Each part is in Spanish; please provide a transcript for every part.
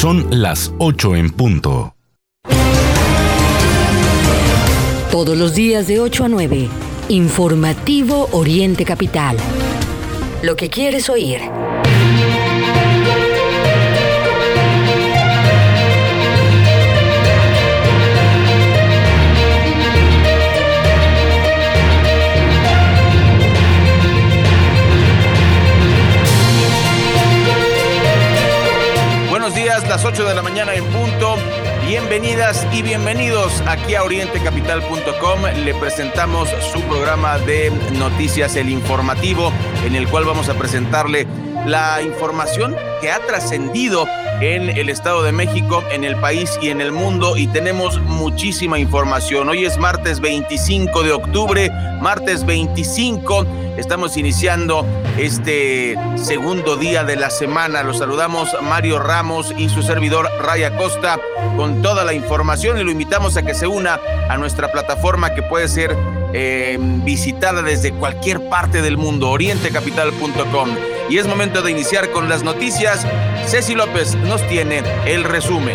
Son las 8 en punto. Todos los días de 8 a 9, Informativo Oriente Capital. Lo que quieres oír. Las 8 de la mañana en punto. Bienvenidas y bienvenidos aquí a orientecapital.com. Le presentamos su programa de noticias, El Informativo, en el cual vamos a presentarle la información que ha trascendido en el Estado de México, en el país y en el mundo, y tenemos muchísima información. Hoy es martes 25 de octubre, martes 25, estamos iniciando este segundo día de la semana. Los saludamos Mario Ramos y su servidor Ray Acosta con toda la información, y lo invitamos a que se una a nuestra plataforma que puede ser visitada desde cualquier parte del mundo, orientecapital.com. Y es momento de iniciar con las noticias. Ceci López nos tiene el resumen.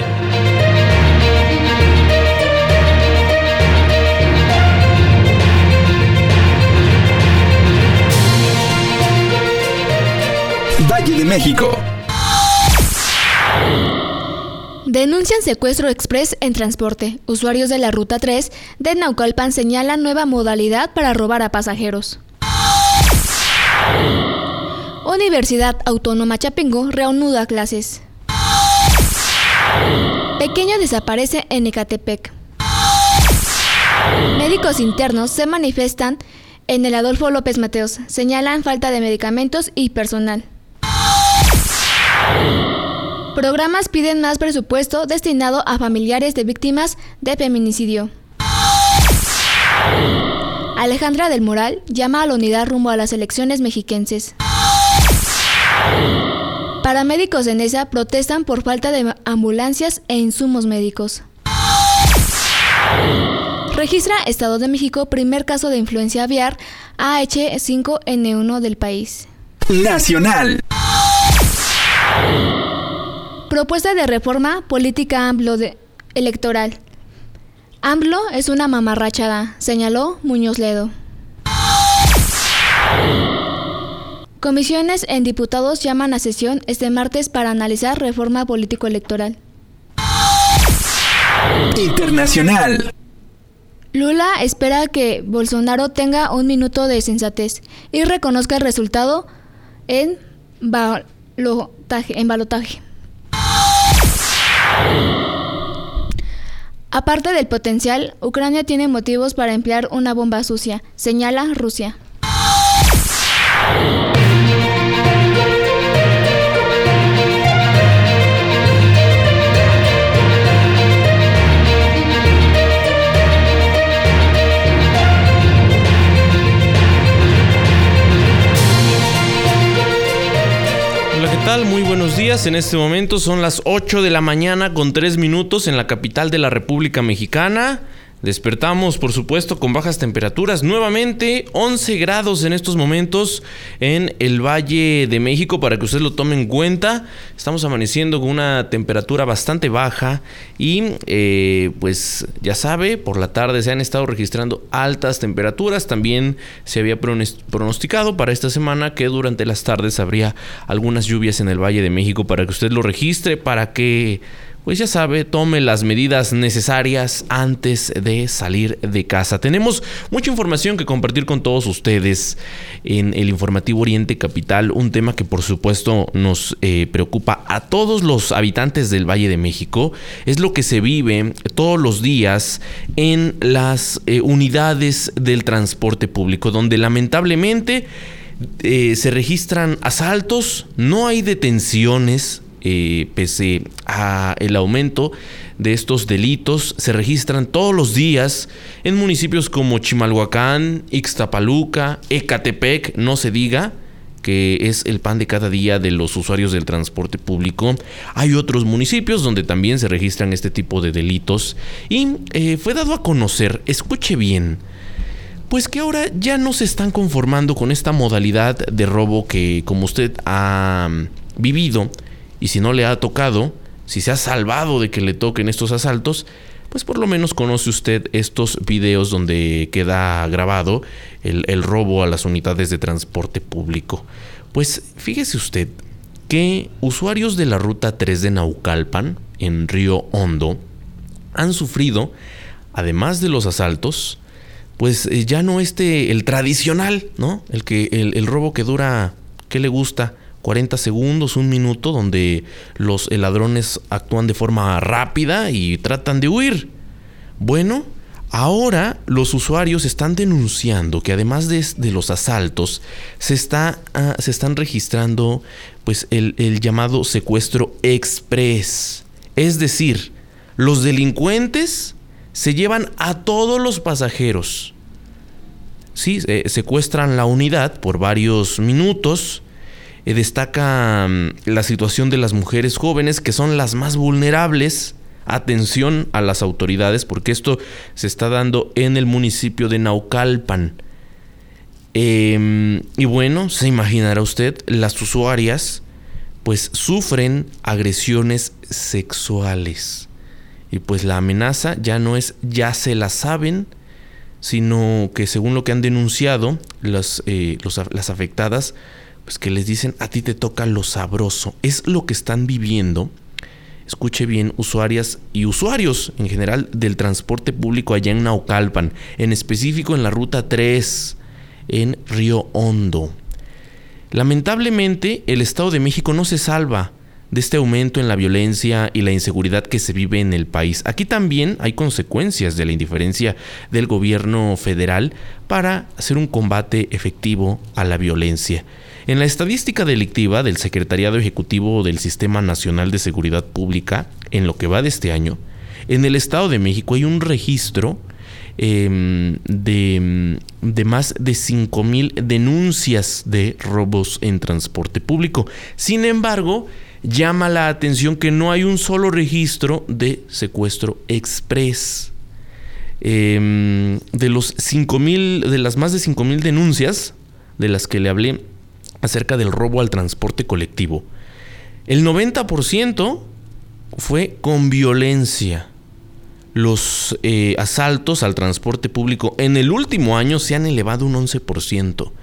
Valle de México. Denuncian secuestro express en transporte. Usuarios de la Ruta 3 de Naucalpan señalan nueva modalidad para robar a pasajeros. Universidad Autónoma Chapingo reanuda clases. Pequeño desaparece en Ecatepec. Médicos internos se manifiestan en el Adolfo López Mateos, señalan falta de medicamentos y personal. Programas piden más presupuesto destinado a familiares de víctimas de feminicidio. Alejandra del Moral llama a la unidad rumbo a las elecciones mexiquenses. Paramédicos de Neza protestan por falta de ambulancias e insumos médicos. Registra Estado de México primer caso de influenza aviar AH5N1 del país. Nacional. Propuesta de reforma política AMLO electoral. AMLO es una mamarrachada, señaló Muñoz Ledo. Comisiones en Diputados llaman a sesión este martes para analizar reforma político-electoral. Internacional. Lula espera que Bolsonaro tenga un minuto de sensatez y reconozca el resultado en balotaje. Aparte del potencial, Ucrania tiene motivos para emplear una bomba sucia, señala Rusia. Muy buenos días, en este momento son las 8 de la mañana con 3 minutos en la capital de la República Mexicana. Despertamos, por supuesto, con bajas temperaturas. Nuevamente, 11 grados en estos momentos en el Valle de México, para que ustedes lo tomen en cuenta. Estamos amaneciendo con una temperatura bastante baja y, pues, ya sabe, por la tarde se han estado registrando altas temperaturas. También se había pronosticado para esta semana que durante las tardes habría algunas lluvias en el Valle de México, para que usted lo registre, para que, pues ya sabe, tome las medidas necesarias antes de salir de casa. Tenemos mucha información que compartir con todos ustedes en el Informativo Oriente Capital, un tema que por supuesto nos preocupa a todos los habitantes del Valle de México. Es lo que se vive todos los días en las unidades del transporte público, donde lamentablemente se registran asaltos, no hay detenciones. Pese a el aumento de estos delitos, se registran todos los días en municipios como Chimalhuacán, Ixtapaluca, Ecatepec, no se diga, que es el pan de cada día de los usuarios del transporte público. Hay otros municipios donde también se registran este tipo de delitos y fue dado a conocer, escuche bien, pues que ahora ya no se están conformando con esta modalidad de robo que, como usted ha vivido, y si no le ha tocado, si se ha salvado de que le toquen estos asaltos, pues por lo menos conoce usted estos videos donde queda grabado el robo a las unidades de transporte público. Pues fíjese usted que usuarios de la ruta 3 de Naucalpan, en Río Hondo, han sufrido, además de los asaltos, pues ya no el tradicional, ¿no? El robo que dura, ¿qué le gusta? 40 segundos, un minuto, donde los ladrones actúan de forma rápida y tratan de huir. Bueno, ahora los usuarios están denunciando que además de los asaltos se están registrando pues el llamado secuestro express. Es decir, los delincuentes se llevan a todos los pasajeros. Sí, secuestran la unidad por varios minutos. Destaca la situación de las mujeres jóvenes, que son las más vulnerables. Atención a las autoridades, porque esto se está dando en el municipio de Naucalpan. Y bueno, se imaginará usted, las usuarias pues sufren agresiones sexuales. Y pues la amenaza ya no es "ya se la saben", sino que, según lo que han denunciado las afectadas, pues que les dicen: a ti te toca lo sabroso. Es lo que están viviendo, escuche bien, usuarias y usuarios en general del transporte público allá en Naucalpan, en específico en la ruta 3, en Río Hondo. Lamentablemente, el Estado de México no se salva de este aumento en la violencia y la inseguridad que se vive en el país. Aquí también hay consecuencias de la indiferencia del gobierno federal para hacer un combate efectivo a la violencia. En la estadística delictiva del Secretariado Ejecutivo del Sistema Nacional de Seguridad Pública, en lo que va de este año, en el Estado de México hay un registro de más de 5,000 denuncias de robos en transporte público. Sin embargo, llama la atención que no hay un solo registro de secuestro express. De las más de 5,000 denuncias de las que le hablé acerca del robo al transporte colectivo, el 90% fue con violencia. Los asaltos al transporte público en el último año se han elevado un 11%,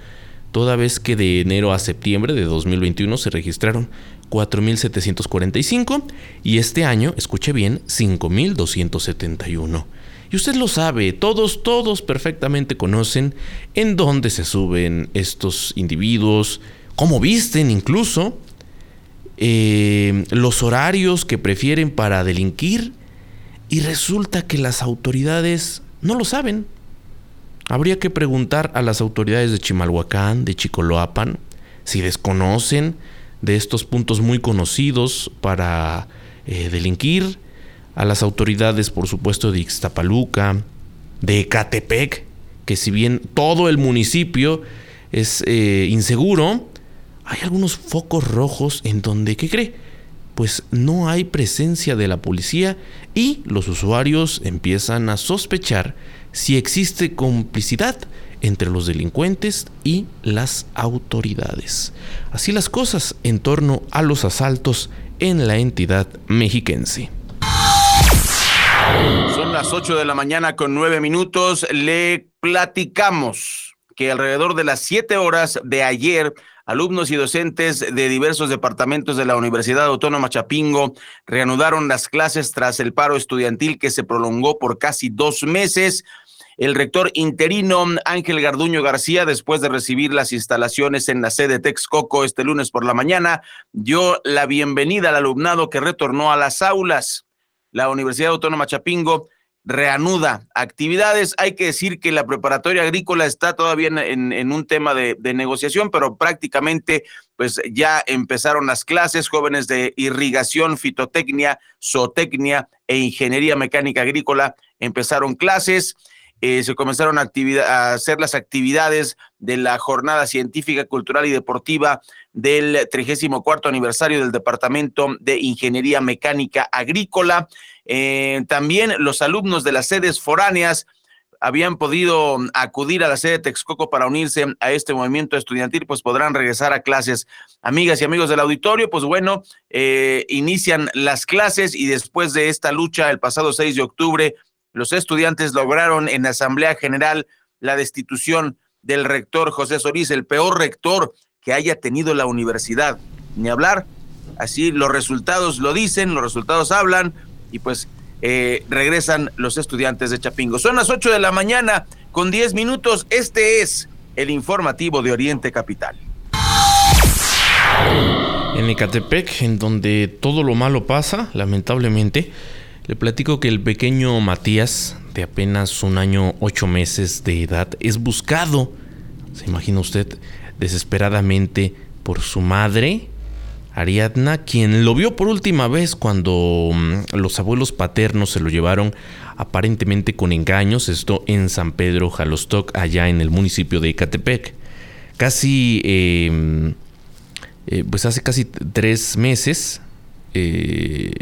toda vez que de enero a septiembre de 2021 se registraron 4,745 y este año, escuche bien, 5,271. Y usted lo sabe, todos perfectamente conocen en dónde se suben estos individuos, cómo visten incluso, los horarios que prefieren para delinquir, y resulta que las autoridades no lo saben. Habría que preguntar a las autoridades de Chimalhuacán, de Chicoloapan, si desconocen de estos puntos muy conocidos para delinquir. A las autoridades, por supuesto, de Ixtapaluca, de Ecatepec, que si bien todo el municipio es inseguro, hay algunos focos rojos en donde, ¿qué cree? Pues no hay presencia de la policía y los usuarios empiezan a sospechar si existe complicidad entre los delincuentes y las autoridades. Así las cosas en torno a los asaltos en la entidad mexiquense. Son las 8 de la mañana con 9 minutos. Le platicamos que alrededor de las 7 horas de ayer, alumnos y docentes de diversos departamentos de la Universidad Autónoma Chapingo reanudaron las clases tras el paro estudiantil que se prolongó por casi 2 meses. El rector interino Ángel Garduño García, después de recibir las instalaciones en la sede Texcoco este lunes por la mañana, dio la bienvenida al alumnado que retornó a las aulas. La Universidad Autónoma Chapingo reanuda actividades. Hay que decir que la preparatoria agrícola está todavía en un tema de negociación, pero prácticamente pues ya empezaron las clases. Jóvenes de irrigación, fitotecnia, zootecnia e ingeniería mecánica agrícola empezaron clases. Se comenzaron a hacer las actividades de la jornada científica, cultural y deportiva del 34º aniversario del Departamento de Ingeniería Mecánica Agrícola. También los alumnos de las sedes foráneas habían podido acudir a la sede de Texcoco para unirse a este movimiento estudiantil, pues podrán regresar a clases. Amigas y amigos del auditorio, pues bueno, inician las clases y después de esta lucha el pasado 6 de octubre, los estudiantes lograron en Asamblea General la destitución del rector José Sorís, el peor rector que haya tenido la universidad. Ni hablar, así los resultados lo dicen, los resultados hablan y pues regresan los estudiantes de Chapingo. Son las 8 de la mañana con 10 minutos. Este es el informativo de Oriente Capital. En Ecatepec, en donde todo lo malo pasa, lamentablemente, le platico que el pequeño Matías, de apenas 1 año 8 meses de edad, es buscado, se imagina usted, desesperadamente por su madre, Ariadna, quien lo vio por última vez cuando los abuelos paternos se lo llevaron aparentemente con engaños, esto en San Pedro Jalostoc, allá en el municipio de Ecatepec. Hace casi 3 meses, es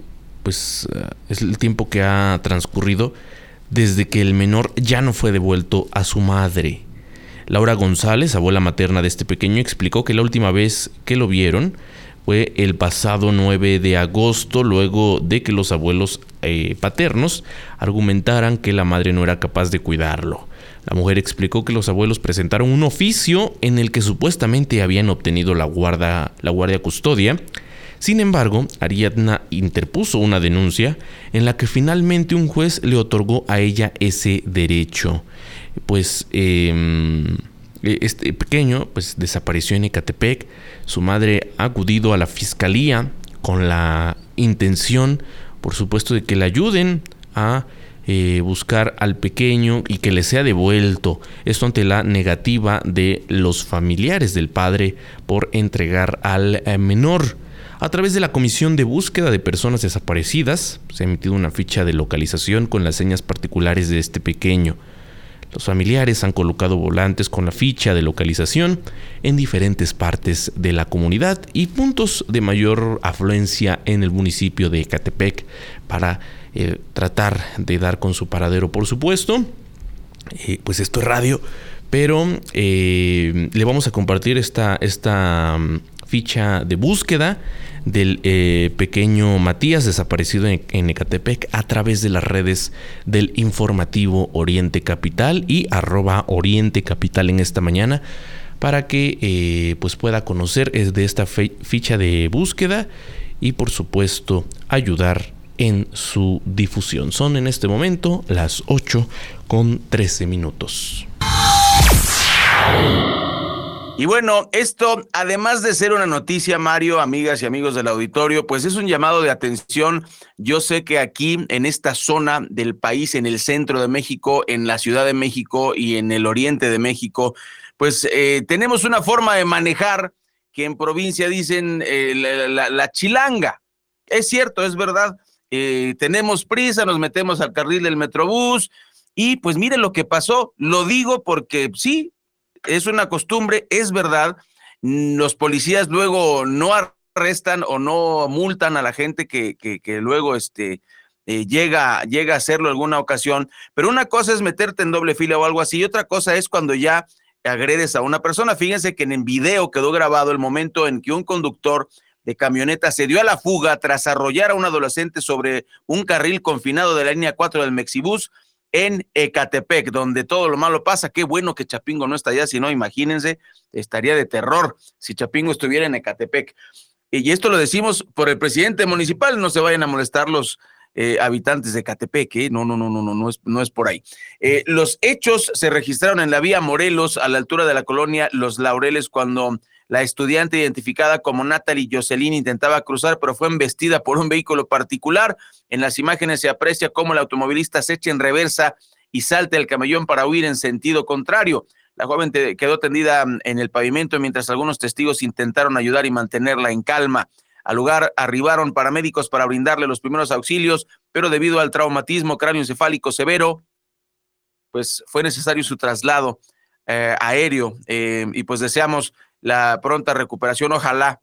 el tiempo que ha transcurrido desde que el menor ya no fue devuelto a su madre. Laura González, abuela materna de este pequeño, explicó que la última vez que lo vieron fue el pasado 9 de agosto, luego de que los abuelos paternos argumentaran que la madre no era capaz de cuidarlo. La mujer explicó que los abuelos presentaron un oficio en el que supuestamente habían obtenido la guardia custodia. Sin embargo, Ariadna interpuso una denuncia en la que finalmente un juez le otorgó a ella ese derecho. Este pequeño desapareció en Ecatepec. Su madre ha acudido a la fiscalía con la intención, por supuesto, de que le ayuden a buscar al pequeño y que le sea devuelto. Esto ante la negativa de los familiares del padre por entregar al menor. A través de la Comisión de Búsqueda de Personas Desaparecidas, se ha emitido una ficha de localización con las señas particulares de este pequeño. Los familiares han colocado volantes con la ficha de localización en diferentes partes de la comunidad y puntos de mayor afluencia en el municipio de Ecatepec para tratar de dar con su paradero, por supuesto. Esto es radio, pero le vamos a compartir esta ficha de búsqueda del pequeño Matías desaparecido en Ecatepec a través de las redes del informativo Oriente Capital y @Oriente Capital en esta mañana para que pueda conocer de esta ficha de búsqueda y por supuesto ayudar en su difusión. Son en este momento las 8:13. Y bueno, esto, además de ser una noticia, Mario, amigas y amigos del auditorio, pues es un llamado de atención. Yo sé que aquí, en esta zona del país, en el centro de México, en la Ciudad de México y en el oriente de México, pues tenemos una forma de manejar que en provincia dicen la chilanga. Es cierto, es verdad. Tenemos prisa, nos metemos al carril del Metrobús y pues miren lo que pasó. Lo digo porque sí, es una costumbre, es verdad. Los policías luego no arrestan o no multan a la gente que luego llega a hacerlo alguna ocasión. Pero una cosa es meterte en doble fila o algo así, y otra cosa es cuando ya agredes a una persona. Fíjense que en el video quedó grabado el momento en que un conductor de camioneta se dio a la fuga tras arrollar a un adolescente sobre un carril confinado de la línea 4 del Mexibús en Ecatepec, donde todo lo malo pasa. Qué bueno que Chapingo no está allá, si no, imagínense, estaría de terror si Chapingo estuviera en Ecatepec. Y esto lo decimos por el presidente municipal, no se vayan a molestar los habitantes de Ecatepec, no es por ahí. Los hechos se registraron en la vía Morelos, a la altura de la colonia Los Laureles, cuando la estudiante identificada como Natalie Jocelyn intentaba cruzar, pero fue embestida por un vehículo particular. En las imágenes se aprecia cómo el automovilista se echa en reversa y salta el camellón para huir en sentido contrario. La joven quedó tendida en el pavimento mientras algunos testigos intentaron ayudar y mantenerla en calma. Al lugar arribaron paramédicos para brindarle los primeros auxilios, pero debido al traumatismo cráneoencefálico severo, pues fue necesario su traslado aéreo y pues deseamos la pronta recuperación, ojalá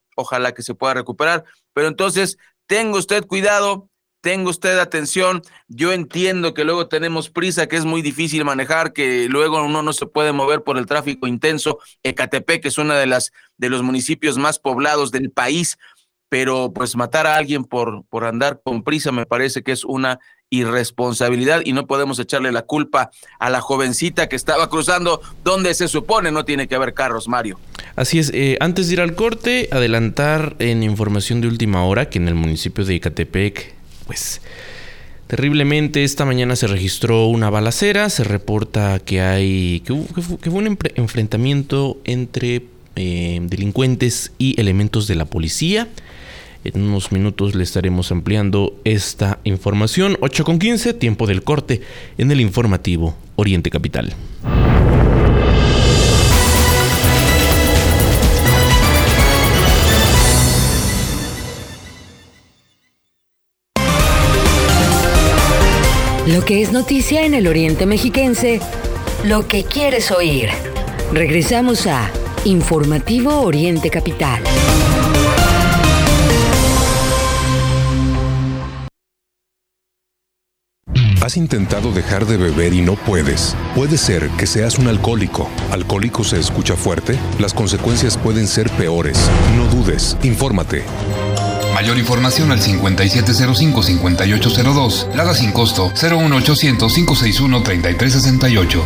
que se pueda recuperar, pero entonces tenga usted cuidado, Tenga usted atención, yo entiendo que luego tenemos prisa, que es muy difícil manejar, que luego uno no se puede mover por el tráfico intenso. Ecatepec es uno de los municipios más poblados del país, pero pues matar a alguien por andar con prisa me parece que es una irresponsabilidad y no podemos echarle la culpa a la jovencita que estaba cruzando donde se supone no tiene que haber carros, Mario. Así es, antes de ir al corte, adelantar en información de última hora que en el municipio de Ecatepec, pues terriblemente esta mañana se registró una balacera. Se reporta que fue un enfrentamiento entre delincuentes y elementos de la policía. En unos minutos le estaremos ampliando esta información. 8:15, tiempo del corte en el informativo Oriente Capital. Lo que es noticia en el Oriente Mexiquense, lo que quieres oír. Regresamos a Informativo Oriente Capital. ¿Has intentado dejar de beber y no puedes? Puede ser que seas un alcohólico. ¿Alcohólico se escucha fuerte? Las consecuencias pueden ser peores. No dudes, infórmate. Mayor información al 5705-5802. Lada sin costo 01800-561-3368.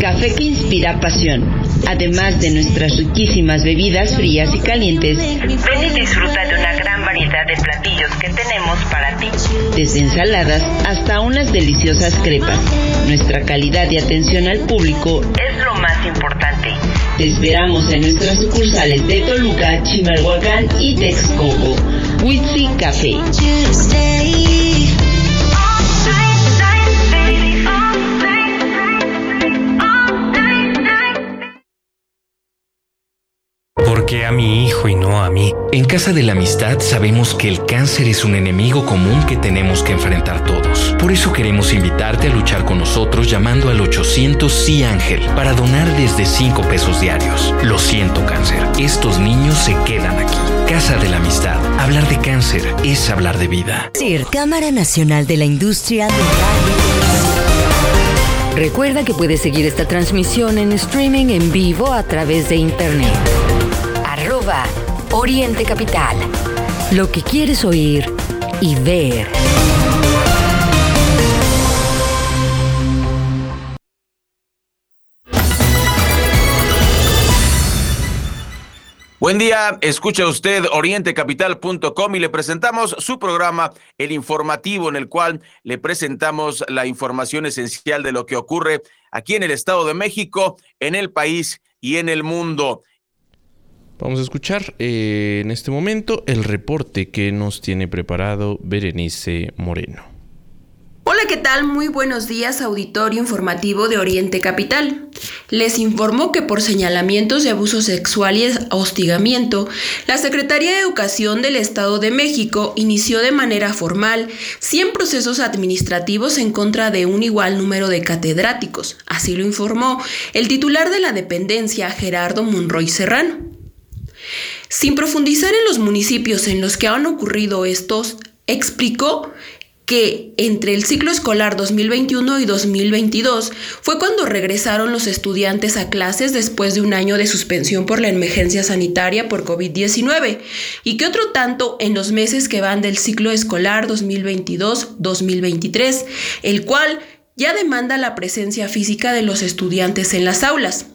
Café que inspira pasión. Además de nuestras riquísimas bebidas frías y calientes, ven y disfruta de una gran variedad de platillos que tenemos para ti. Desde ensaladas hasta unas deliciosas crepas. Nuestra calidad de atención al público es lo más importante. Te esperamos en nuestras sucursales de Toluca, Chimalhuacán y Texcoco. Huitzi Café. Que a mi hijo y no a mí. En Casa de la Amistad sabemos que el cáncer es un enemigo común que tenemos que enfrentar todos. Por eso queremos invitarte a luchar con nosotros llamando al 800-SÍ-Ángel para donar desde 5 pesos diarios. Lo siento, cáncer. Estos niños se quedan aquí. Casa de la Amistad. Hablar de cáncer es hablar de vida. Cámara Nacional de la Industria de Radio. Recuerda que puedes seguir esta transmisión en streaming en vivo a través de internet. Oriente Capital. Lo que quieres oír y ver. Buen día, escucha usted orientecapital.com y le presentamos su programa El Informativo, en el cual le presentamos la información esencial de lo que ocurre aquí en el Estado de México, en el país y en el mundo. Vamos a escuchar en este momento el reporte que nos tiene preparado Berenice Moreno. Hola, ¿qué tal? Muy buenos días, auditorio informativo de Oriente Capital. Les informo que por señalamientos de abuso sexual y hostigamiento, la Secretaría de Educación del Estado de México inició de manera formal 100 procesos administrativos en contra de un igual número de catedráticos. Así lo informó el titular de la dependencia, Gerardo Monroy Serrano. Sin profundizar en los municipios en los que han ocurrido estos, explicó que entre el ciclo escolar 2021 y 2022 fue cuando regresaron los estudiantes a clases después de un año de suspensión por la emergencia sanitaria por COVID-19 y que otro tanto en los meses que van del ciclo escolar 2022-2023, el cual ya demanda la presencia física de los estudiantes en las aulas.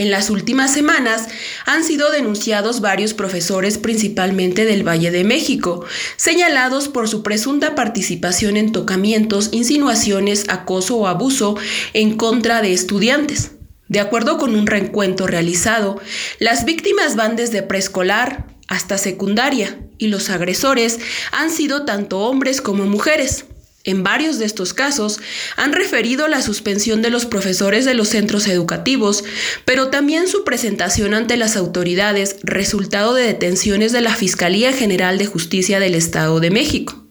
En las últimas semanas han sido denunciados varios profesores, principalmente del Valle de México, señalados por su presunta participación en tocamientos, insinuaciones, acoso o abuso en contra de estudiantes. De acuerdo con un recuento realizado, las víctimas van desde preescolar hasta secundaria y los agresores han sido tanto hombres como mujeres. En varios de estos casos han referido la suspensión de los profesores de los centros educativos, pero también su presentación ante las autoridades, resultado de detenciones de la Fiscalía General de Justicia del Estado de México.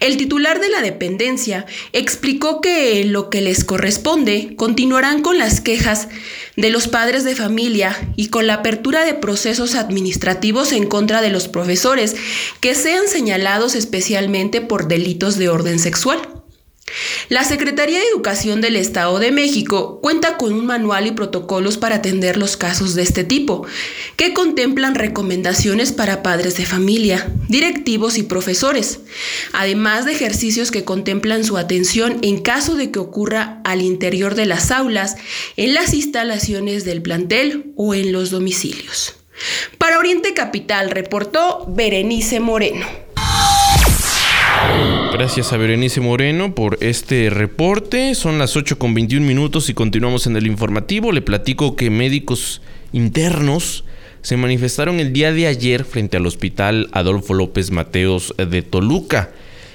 El titular de la dependencia explicó que lo que les corresponde continuarán con las quejas de los padres de familia y con la apertura de procesos administrativos en contra de los profesores que sean señalados especialmente por delitos de orden sexual. La Secretaría de Educación del Estado de México cuenta con un manual y protocolos para atender los casos de este tipo, que contemplan recomendaciones para padres de familia, directivos y profesores, además de ejercicios que contemplan su atención en caso de que ocurra al interior de las aulas, en las instalaciones del plantel o en los domicilios. Para Oriente Capital reportó Berenice Moreno. Gracias a Berenice Moreno por este reporte. Son las 8:21 y continuamos en el informativo. Le platico que médicos internos se manifestaron el día de ayer frente al hospital Adolfo López Mateos de Toluca.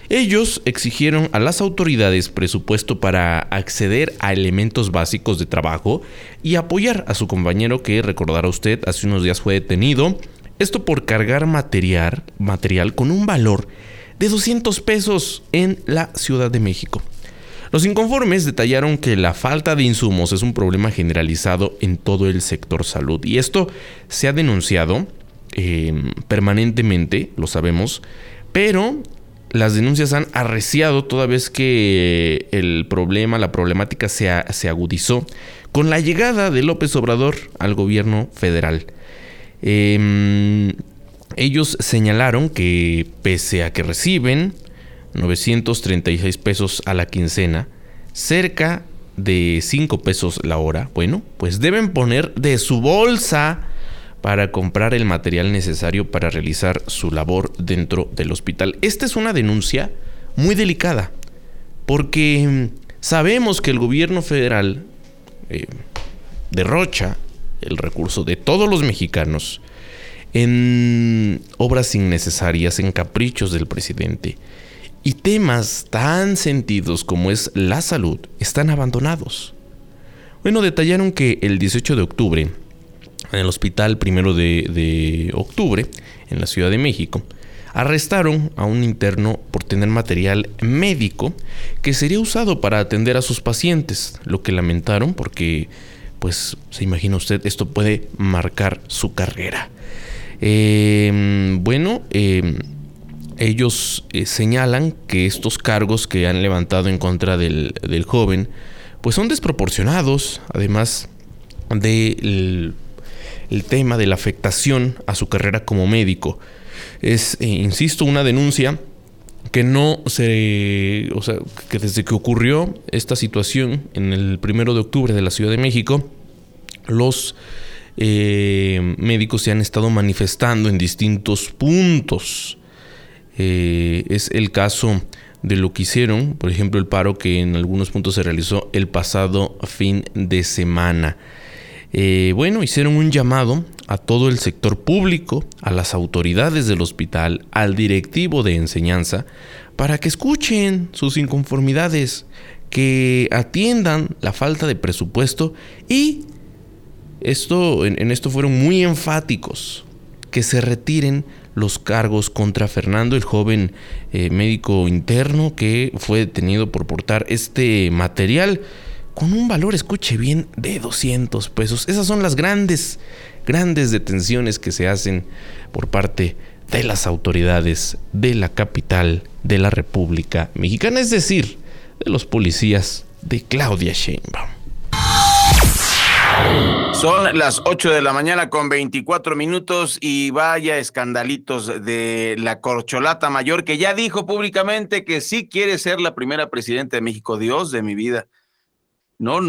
Ellos exigieron a las autoridades presupuesto para acceder a elementos básicos de trabajo y apoyar a su compañero que, recordará usted, hace unos días fue detenido. Esto por cargar material con un valor de 200 pesos en la Ciudad de México. Los inconformes detallaron que la falta de insumos es un problema generalizado en todo el sector salud, y esto se ha denunciado permanentemente, lo sabemos, pero las denuncias han arreciado toda vez que la problemática se agudizó con la llegada de López Obrador al gobierno federal. Ellos señalaron que pese a que reciben 936 pesos a la quincena, cerca de 5 pesos la hora, bueno, pues deben poner de su bolsa para comprar el material necesario para realizar su labor dentro del hospital. Esta es una denuncia muy delicada, porque sabemos que el gobierno federal derrocha el recurso de todos los mexicanos en obras innecesarias, en caprichos del presidente. Y temas tan sentidos como es la salud están abandonados. Bueno, detallaron que el 18 de octubre, en el hospital primero de octubre, en la Ciudad de México, arrestaron a un interno por tener material médico que sería usado para atender a sus pacientes, lo que lamentaron porque, pues, se imagina usted, esto puede marcar su carrera. Ellos señalan que estos cargos que han levantado en contra del joven pues son desproporcionados, además del tema de la afectación a su carrera como médico. Es, insisto, una denuncia que que desde que ocurrió esta situación en el 1 de octubre de la Ciudad de México, los médicos se han estado manifestando en distintos puntos. Es el caso de lo que hicieron, por ejemplo, el paro que en algunos puntos se realizó el pasado fin de semana. Hicieron un llamado a todo el sector público, a las autoridades del hospital, al directivo de enseñanza, para que escuchen sus inconformidades, que atiendan la falta de presupuesto y esto fueron muy enfáticos, que se retiren los cargos contra Fernando, el joven médico interno que fue detenido por portar este material con un valor, escuche bien, de 200 pesos. Esas son las grandes, grandes detenciones que se hacen por parte de las autoridades de la capital de la República Mexicana, es decir, de los policías de Claudia Sheinbaum. Son las 8:24 y vaya escandalitos de la corcholata mayor, que ya dijo públicamente que sí quiere ser la primera presidenta de México. Dios de mi vida. No,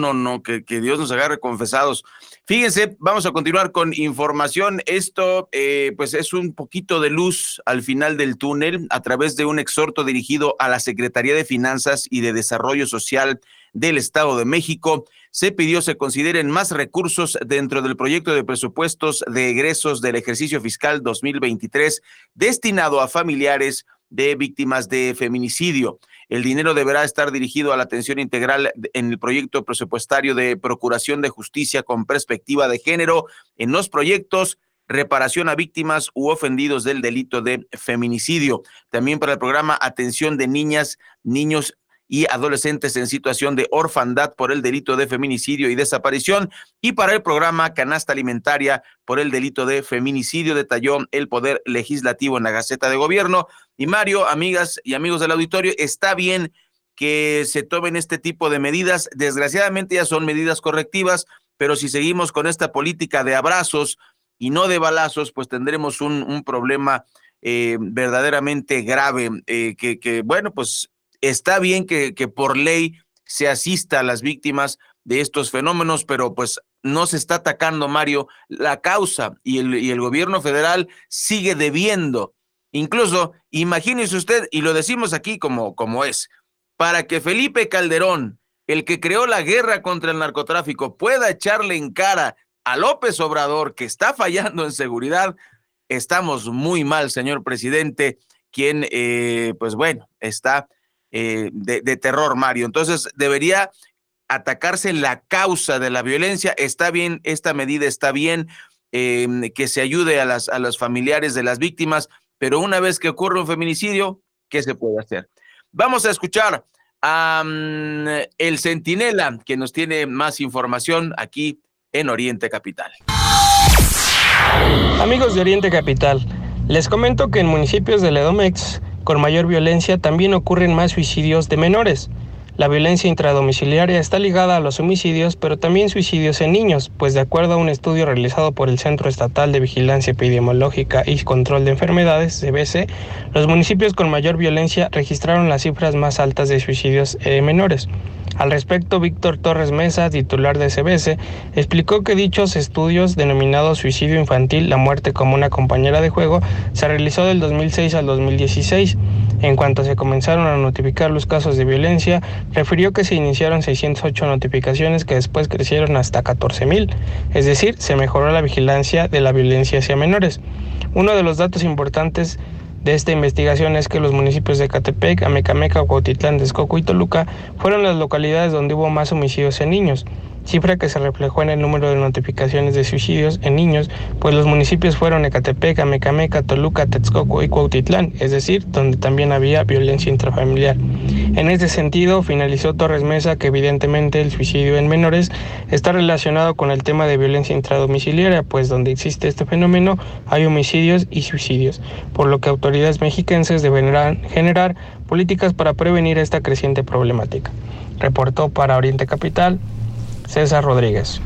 que Dios nos agarre confesados. Fíjense, vamos a continuar con información. Esto pues es un poquito de luz al final del túnel a través de un exhorto dirigido a la Secretaría de Finanzas y de Desarrollo Social del Estado de México. Se pidió se consideren más recursos dentro del proyecto de presupuestos de egresos del ejercicio fiscal 2023 destinado a familiares de víctimas de feminicidio. El dinero deberá estar dirigido a la atención integral en el proyecto presupuestario de Procuración de Justicia con perspectiva de género en los proyectos reparación a víctimas u ofendidos del delito de feminicidio. También para el programa Atención de Niñas, Niños y Adolescentes en Situación de Orfandad por el delito de feminicidio y desaparición, y para el programa Canasta Alimentaria por el delito de feminicidio, detalló el Poder Legislativo en la Gaceta de Gobierno. Y Mario, amigas y amigos del auditorio, está bien que se tomen este tipo de medidas. Desgraciadamente ya son medidas correctivas, pero si seguimos con esta política de abrazos y no de balazos, pues tendremos un problema verdaderamente grave, bueno, pues está bien que por ley se asista a las víctimas de estos fenómenos, pero pues no se está atacando, Mario, la causa, y el gobierno federal sigue debiendo. Incluso, imagínese usted, y lo decimos aquí como es, para que Felipe Calderón, el que creó la guerra contra el narcotráfico, pueda echarle en cara a López Obrador que está fallando en seguridad, estamos muy mal, señor presidente, quien, pues bueno, está... de terror, Mario. Entonces debería atacarse la causa de la violencia. Está bien, esta medida está bien, que se ayude a los familiares de las víctimas, pero una vez que ocurre un feminicidio, ¿qué se puede hacer? Vamos a escuchar a el Centinela, que nos tiene más información aquí en Oriente Capital. Amigos de Oriente Capital, les comento que en municipios del Edomex con mayor violencia también ocurren más suicidios de menores. La violencia intradomiciliaria está ligada a los homicidios, pero también suicidios en niños, pues de acuerdo a un estudio realizado por el Centro Estatal de Vigilancia Epidemiológica y Control de Enfermedades, CBC, los municipios con mayor violencia registraron las cifras más altas de suicidios de menores. Al respecto, Víctor Torres Mesa, titular de CBC, explicó que dichos estudios, denominados Suicidio Infantil, la muerte como una compañera de juego, se realizó del 2006 al 2016. En cuanto se comenzaron a notificar los casos de violencia, refirió que se iniciaron 608 notificaciones que después crecieron hasta 14,000, es decir, se mejoró la vigilancia de la violencia hacia menores. Uno de los datos importantes de esta investigación es que los municipios de Ecatepec, Amecameca, Cuautitlán, Texcoco y Toluca fueron las localidades donde hubo más homicidios en niños, cifra que se reflejó en el número de notificaciones de suicidios en niños, pues los municipios fueron Ecatepec, Amecameca, Toluca, Texcoco y Cuautitlán, es decir, donde también había violencia intrafamiliar. En este sentido, finalizó Torres Mesa que evidentemente el suicidio en menores está relacionado con el tema de violencia intradomiciliaria, pues donde existe este fenómeno hay homicidios y suicidios, por lo que autoridades mexicanas deberán generar políticas para prevenir esta creciente problemática. Reportó para Oriente Capital, César Rodríguez.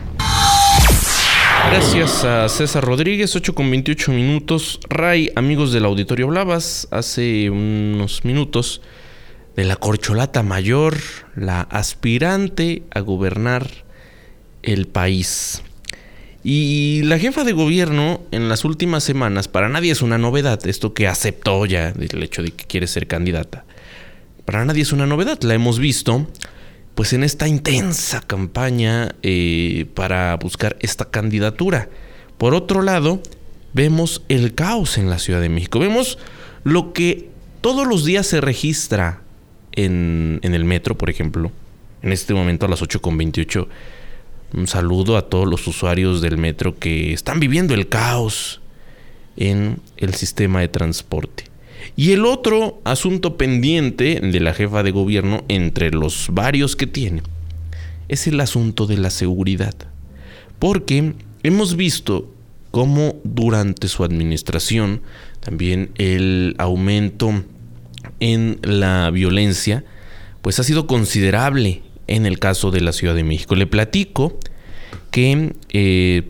Gracias a César Rodríguez, 8:28. Ray, amigos del auditorio, hablabas hace unos minutos de la corcholata mayor, la aspirante a gobernar el país. Y la jefa de gobierno en las últimas semanas, para nadie es una novedad, esto que aceptó ya, el hecho de que quiere ser candidata, para nadie es una novedad, la hemos visto pues en esta intensa campaña para buscar esta candidatura. Por otro lado, vemos el caos en la Ciudad de México, vemos lo que todos los días se registra en el metro, por ejemplo. En este momento a las 8:28, un saludo a todos los usuarios del metro que están viviendo el caos en el sistema de transporte. Y el otro asunto pendiente de la jefa de gobierno, entre los varios que tiene, es el asunto de la seguridad. Porque hemos visto cómo durante su administración también el aumento en la violencia pues ha sido considerable en el caso de la Ciudad de México. Le platico que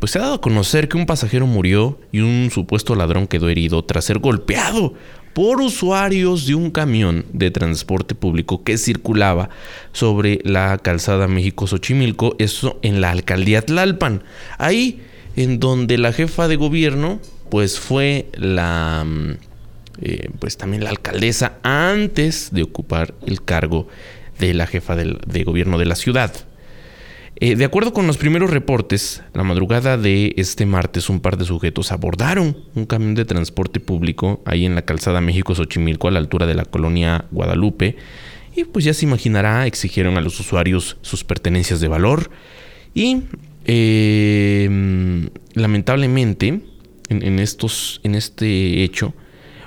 pues se ha dado a conocer que un pasajero murió y un supuesto ladrón quedó herido tras ser golpeado por usuarios de un camión de transporte público que circulaba sobre la calzada México-Xochimilco, eso en la alcaldía Tlalpan, ahí en donde la jefa de gobierno pues fue la pues también la alcaldesa antes de ocupar el cargo de la jefa de gobierno de la ciudad. De acuerdo con los primeros reportes, la madrugada de este martes un par de sujetos abordaron un camión de transporte público ahí en la calzada México-Xochimilco a la altura de la colonia Guadalupe y pues ya se imaginará, exigieron a los usuarios sus pertenencias de valor y lamentablemente en este hecho,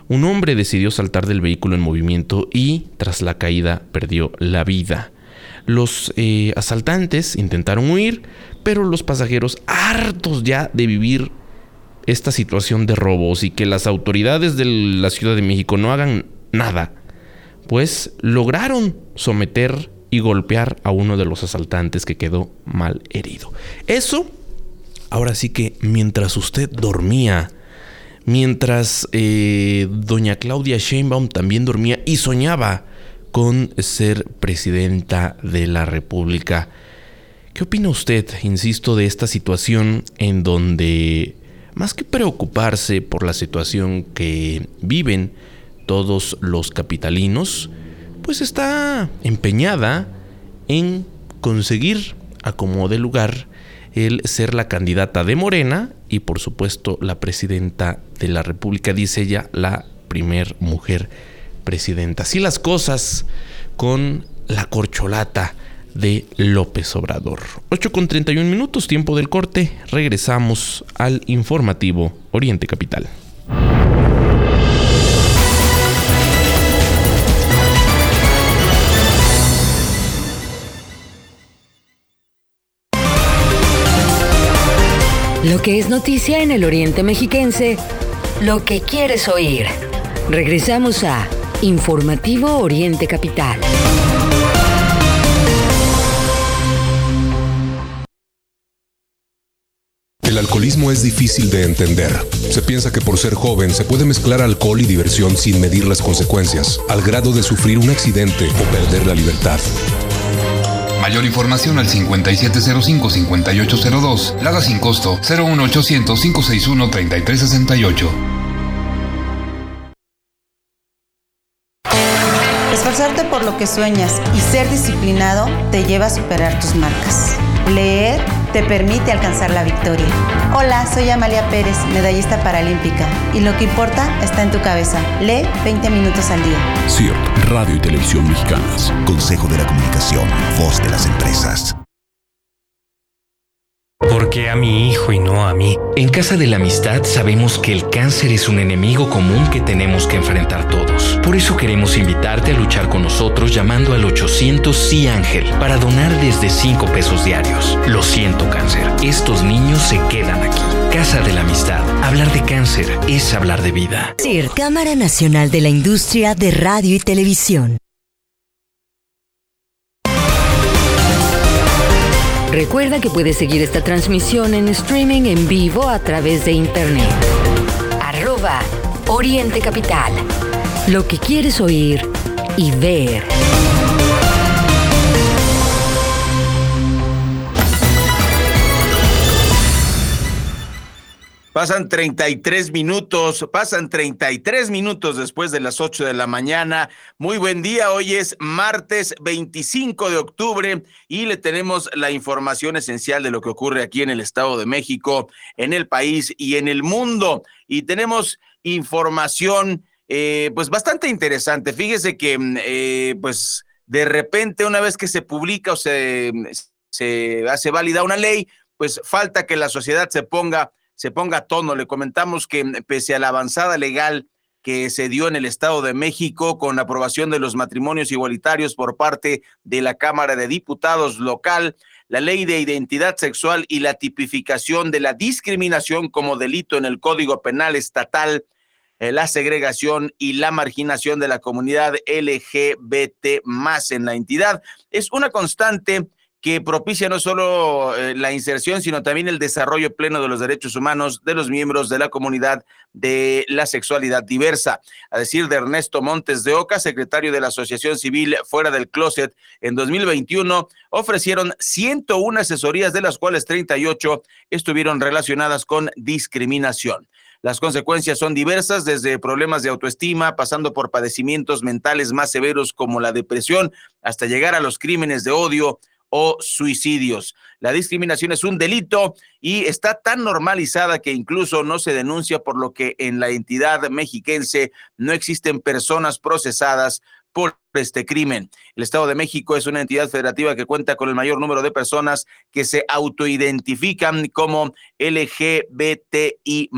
un hombre decidió saltar del vehículo en movimiento y, tras la caída, perdió la vida. Los asaltantes intentaron huir, pero los pasajeros, hartos ya de vivir esta situación de robos y que las autoridades de la Ciudad de México no hagan nada, pues lograron someter y golpear a uno de los asaltantes que quedó mal herido. Eso, ahora sí que mientras usted dormía, mientras doña Claudia Sheinbaum también dormía y soñaba con ser presidenta de la República. ¿Qué opina usted, insisto, de esta situación en donde, más que preocuparse por la situación que viven todos los capitalinos, pues está empeñada en conseguir a como dé lugar el ser la candidata de Morena y, por supuesto, la presidenta de la República? Dice ella, la primer mujer presidenta. Así las cosas con la corcholata de López Obrador. 8:31, tiempo del corte. Regresamos al informativo Oriente Capital. Lo que es noticia en el Oriente Mexiquense, lo que quieres oír. Regresamos a Informativo Oriente Capital. El alcoholismo es difícil de entender. Se piensa que por ser joven se puede mezclar alcohol y diversión sin medir las consecuencias, al grado de sufrir un accidente o perder la libertad. Mayor información al 5705-5802, Lada sin costo, 01800-561-3368. Esforzarte por lo que sueñas y ser disciplinado te lleva a superar tus marcas. Leer te permite alcanzar la victoria. Hola, soy Amalia Pérez, medallista paralímpica. Y lo que importa está en tu cabeza. Lee 20 minutos al día. CIRT, Radio y Televisión Mexicanas. Consejo de la Comunicación, voz de las empresas. ¿Por qué a mi hijo y no a mí? En Casa de la Amistad sabemos que el cáncer es un enemigo común que tenemos que enfrentar todos. Por eso queremos invitarte a luchar con nosotros llamando al 800-SÍ-Ángel para donar desde $5 diarios. Lo siento, cáncer. Estos niños se quedan aquí. Casa de la Amistad. Hablar de cáncer es hablar de vida. CIR, Cámara Nacional de la Industria de Radio y Televisión. Recuerda que puedes seguir esta transmisión en streaming en vivo a través de internet. @Oriente Capital. Lo que quieres oír y ver. Pasan 33 minutos después de las 8 de la mañana. Muy buen día, hoy es martes 25 de octubre y le tenemos la información esencial de lo que ocurre aquí en el Estado de México, en el país y en el mundo. Y tenemos información pues bastante interesante. Fíjese que pues de repente, una vez que se publica o se hace válida una ley, pues falta que la sociedad se ponga a tono. Le comentamos que pese a la avanzada legal que se dio en el Estado de México con la aprobación de los matrimonios igualitarios por parte de la Cámara de Diputados local, la Ley de Identidad Sexual y la tipificación de la discriminación como delito en el Código Penal Estatal, la segregación y la marginación de la comunidad LGBT+ en la entidad, es una constante que propicia no solo la inserción, sino también el desarrollo pleno de los derechos humanos de los miembros de la comunidad de la sexualidad diversa. A decir de Ernesto Montes de Oca, secretario de la Asociación Civil Fuera del Closet, en 2021 ofrecieron 101 asesorías, de las cuales 38 estuvieron relacionadas con discriminación. Las consecuencias son diversas, desde problemas de autoestima, pasando por padecimientos mentales más severos como la depresión, hasta llegar a los crímenes de odio o suicidios. La discriminación es un delito y está tan normalizada que incluso no se denuncia, por lo que en la entidad mexiquense no existen personas procesadas por este crimen. El Estado de México es una entidad federativa que cuenta con el mayor número de personas que se autoidentifican como LGBTI+,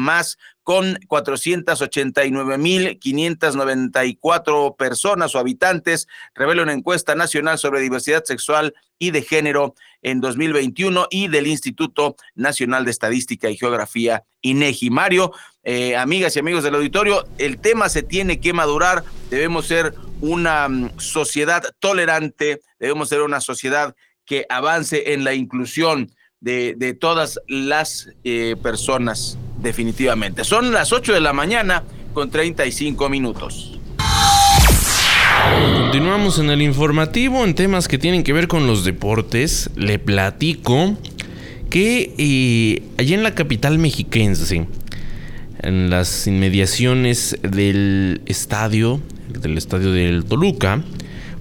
con 489,594 personas o habitantes, revela una encuesta nacional sobre diversidad sexual y de género en 2021 y del Instituto Nacional de Estadística y Geografía, INEGI. Mario, amigas y amigos del auditorio, el tema se tiene que madurar, debemos ser una sociedad tolerante, debemos ser una sociedad que avance en la inclusión de todas las personas. Definitivamente. Son las 8:35 a.m. Continuamos en el informativo en temas que tienen que ver con los deportes. Le platico que allá en la capital mexiquense, en las inmediaciones del estadio del Toluca,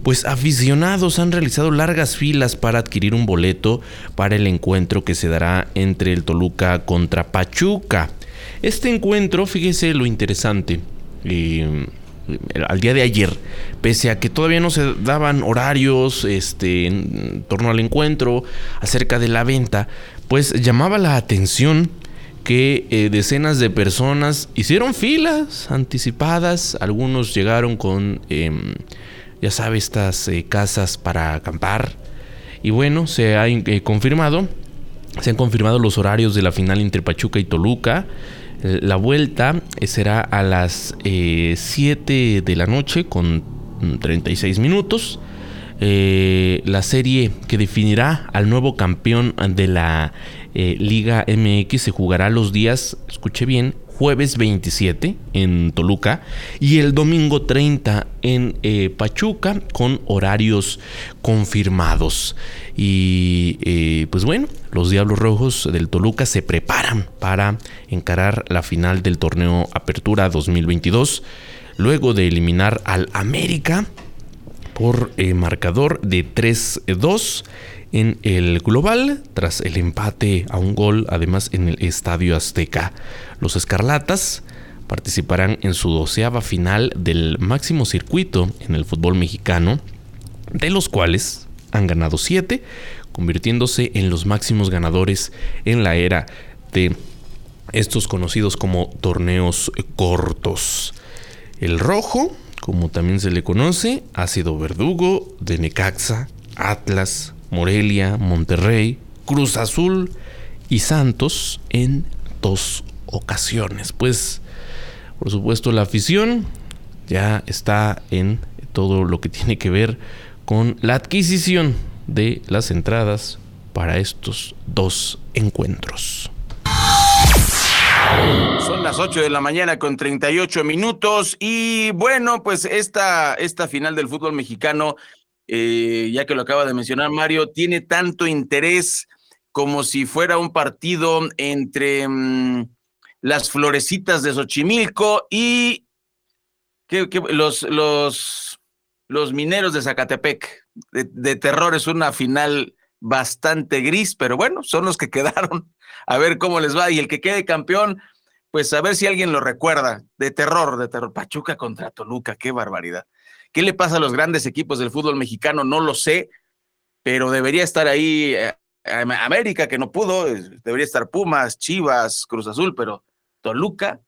pues aficionados han realizado largas filas para adquirir un boleto para el encuentro que se dará entre el Toluca contra Pachuca. Este encuentro, fíjese lo interesante, al día de ayer, pese a que todavía no se daban horarios en torno al encuentro, acerca de la venta, pues llamaba la atención que decenas de personas hicieron filas anticipadas, algunos llegaron con... ya sabe, estas casas para acampar. Y bueno, se han confirmado los horarios de la final entre Pachuca y Toluca. La vuelta será a las 7 de la noche con 36 minutos. La serie que definirá al nuevo campeón de la Liga MX se jugará los días, escuche bien, jueves 27 en Toluca y el domingo 30 en Pachuca, con horarios confirmados. Y pues bueno, los Diablos Rojos del Toluca se preparan para encarar la final del torneo Apertura 2022, luego de eliminar al América por marcador de 3-2 en el global, tras el empate a un gol, además en el Estadio Azteca. Los Escarlatas participarán en su 12ª final del máximo circuito en el fútbol mexicano, de los cuales han ganado 7, convirtiéndose en los máximos ganadores en la era de estos conocidos como torneos cortos. El rojo, como también se le conoce, ha sido verdugo de Necaxa, Atlas, Morelia, Monterrey, Cruz Azul y Santos en 2 ocasiones. Pues, por supuesto, la afición ya está en todo lo que tiene que ver con la adquisición de las entradas para estos 2 encuentros. Son las 8:38 a.m. y bueno, pues esta final del fútbol mexicano, ya que lo acaba de mencionar Mario, tiene tanto interés como si fuera un partido entre las Florecitas de Xochimilco y los Mineros de Zacatepec. De terror, es una final bastante gris, pero bueno, son los que quedaron. A ver cómo les va, y el que quede campeón, pues a ver si alguien lo recuerda. De terror. Pachuca contra Toluca, qué barbaridad. ¿Qué le pasa a los grandes equipos del fútbol mexicano? No lo sé, pero debería estar ahí América, que no pudo, debería estar Pumas, Chivas, Cruz Azul, pero Toluca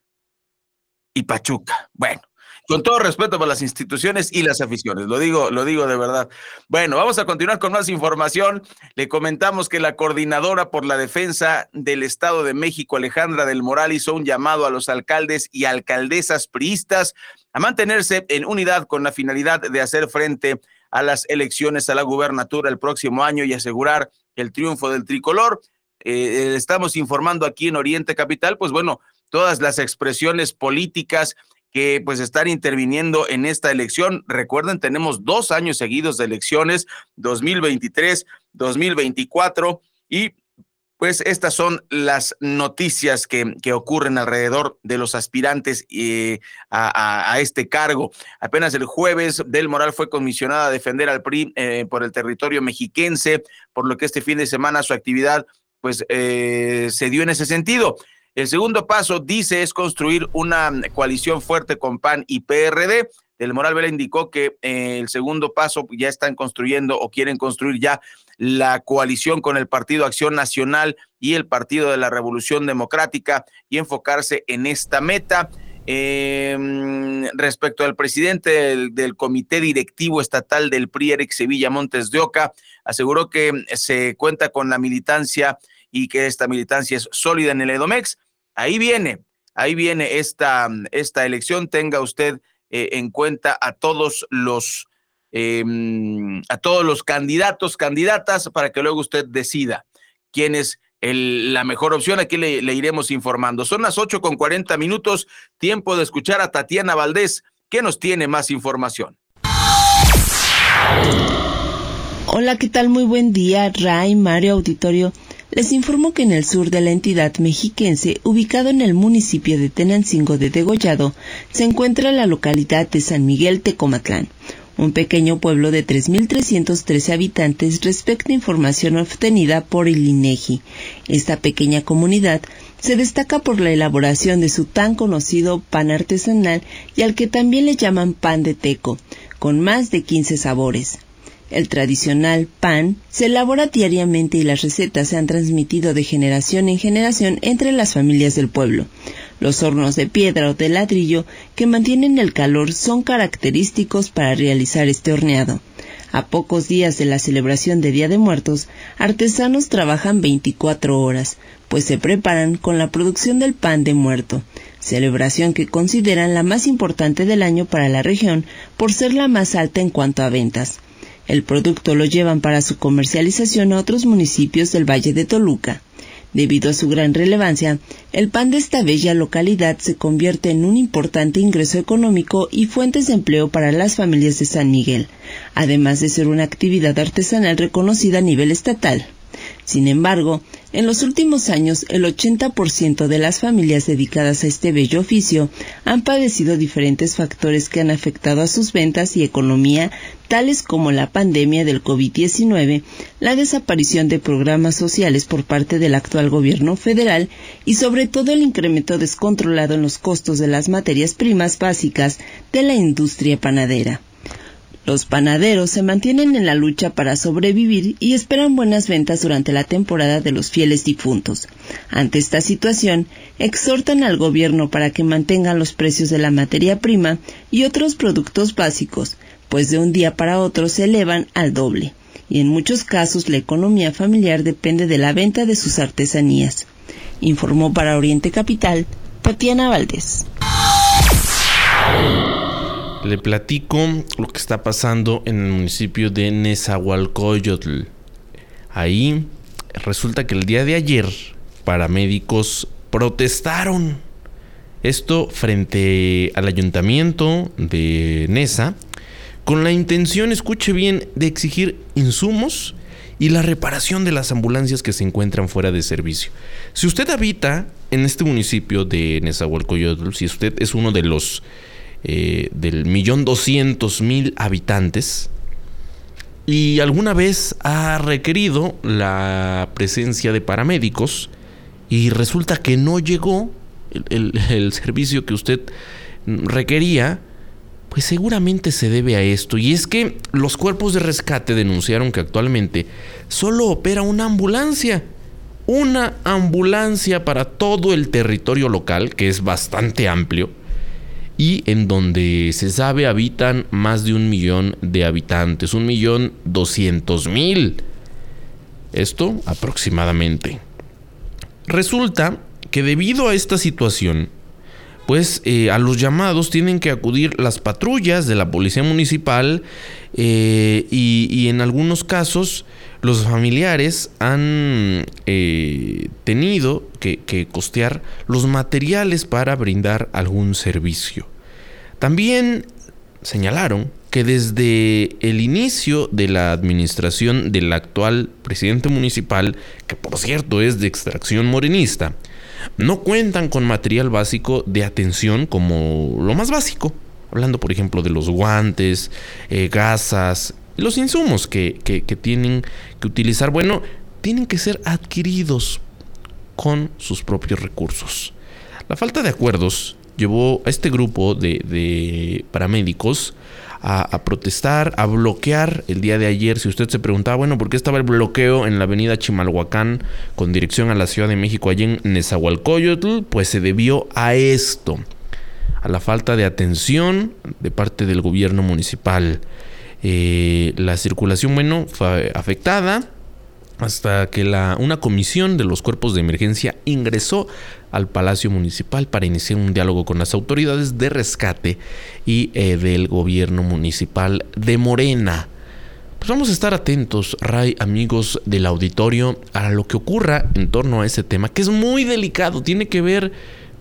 y Pachuca. Bueno, con todo respeto para las instituciones y las aficiones, lo digo de verdad. Bueno, vamos a continuar con más información. Le comentamos que la coordinadora por la defensa del Estado de México, Alejandra del Moral, hizo un llamado a los alcaldes y alcaldesas priistas a mantenerse en unidad con la finalidad de hacer frente a las elecciones a la gubernatura el próximo año y asegurar el triunfo del tricolor. Estamos informando aquí en Oriente Capital, pues bueno, todas las expresiones políticas que pues están interviniendo en esta elección. Recuerden, tenemos 2 años seguidos de elecciones, 2023, 2024, y pues estas son las noticias que ocurren alrededor de los aspirantes a este cargo. Apenas el jueves, Del Moral fue comisionada a defender al PRI por el territorio mexiquense, por lo que este fin de semana su actividad pues se dio en ese sentido. El segundo paso, dice, es construir una coalición fuerte con PAN y PRD. Del Moral Vela indicó que el segundo paso ya están construyendo o quieren construir ya la coalición con el Partido Acción Nacional y el Partido de la Revolución Democrática y enfocarse en esta meta. Respecto al presidente del Comité Directivo Estatal del PRI, Eric Sevilla Montes de Oca, aseguró que se cuenta con la militancia y que esta militancia es sólida en el Edomex. Ahí viene esta elección. Tenga usted en cuenta a todos los candidatos, candidatas, para que luego usted decida quién es la mejor opción. Aquí le iremos informando. Son las 8:40, tiempo de escuchar a Tatiana Valdés, que nos tiene más información. Hola, ¿qué tal? Muy buen día, Ray, Mario, auditorio. Les informo que en el sur de la entidad mexiquense, ubicado en el municipio de Tenancingo de Degollado, se encuentra la localidad de San Miguel Tecomatlán, un pequeño pueblo de 3,313 habitantes, respecto a información obtenida por el INEGI. Esta pequeña comunidad se destaca por la elaboración de su tan conocido pan artesanal, y al que también le llaman pan de teco, con más de 15 sabores. El tradicional pan se elabora diariamente y las recetas se han transmitido de generación en generación entre las familias del pueblo. Los hornos de piedra o de ladrillo que mantienen el calor son característicos para realizar este horneado. A pocos días de la celebración de Día de Muertos, artesanos trabajan 24 horas, pues se preparan con la producción del pan de muerto, celebración que consideran la más importante del año para la región por ser la más alta en cuanto a ventas. El producto lo llevan para su comercialización a otros municipios del Valle de Toluca. Debido a su gran relevancia, el pan de esta bella localidad se convierte en un importante ingreso económico y fuentes de empleo para las familias de San Miguel, además de ser una actividad artesanal reconocida a nivel estatal. Sin embargo, en los últimos años, el 80% de las familias dedicadas a este bello oficio han padecido diferentes factores que han afectado a sus ventas y economía, tales como la pandemia del COVID-19, la desaparición de programas sociales por parte del actual gobierno federal y sobre todo el incremento descontrolado en los costos de las materias primas básicas de la industria panadera. Los panaderos se mantienen en la lucha para sobrevivir y esperan buenas ventas durante la temporada de los fieles difuntos. Ante esta situación, exhortan al gobierno para que mantengan los precios de la materia prima y otros productos básicos, pues de un día para otro se elevan al doble, y en muchos casos la economía familiar depende de la venta de sus artesanías. Informó para Oriente Capital, Tatiana Valdés. Le platico lo que está pasando en el municipio de Nezahualcóyotl. Ahí resulta que el día de ayer paramédicos protestaron. Esto frente al ayuntamiento de Neza, con la intención, escuche bien, de exigir insumos y la reparación de las ambulancias que se encuentran fuera de servicio. Si usted habita en este municipio de Nezahualcóyotl, si usted es uno de los del 1,200,000 habitantes y alguna vez ha requerido la presencia de paramédicos y resulta que no llegó el servicio que usted requería, pues seguramente se debe a esto. Y es que los cuerpos de rescate denunciaron que actualmente solo opera una ambulancia para todo el territorio local, que es bastante amplio, y en donde se sabe habitan más de 1,000,000 de habitantes, 1,200,000. Esto aproximadamente. Resulta que debido a esta situación, pues a los llamados tienen que acudir las patrullas de la policía municipal y en algunos casos los familiares han tenido que costear los materiales para brindar algún servicio. También señalaron que desde el inicio de la administración del actual presidente municipal, que por cierto es de extracción morenista, no cuentan con material básico de atención como lo más básico, hablando por ejemplo de los guantes, gasas, los insumos que tienen que utilizar. Bueno, tienen que ser adquiridos con sus propios recursos. La falta de acuerdos llevó a este grupo de paramédicos a protestar, a bloquear el día de ayer. Si usted se preguntaba, bueno, ¿por qué estaba el bloqueo en la avenida Chimalhuacán con dirección a la Ciudad de México, allí en Nezahualcóyotl? Pues se debió a esto, a la falta de atención de parte del gobierno municipal. La circulación, bueno, fue afectada hasta que una comisión de los cuerpos de emergencia ingresó al Palacio Municipal para iniciar un diálogo con las autoridades de rescate y del gobierno municipal de Morena. Pues vamos a estar atentos, Ray, amigos del auditorio, a lo que ocurra en torno a ese tema, que es muy delicado, tiene que ver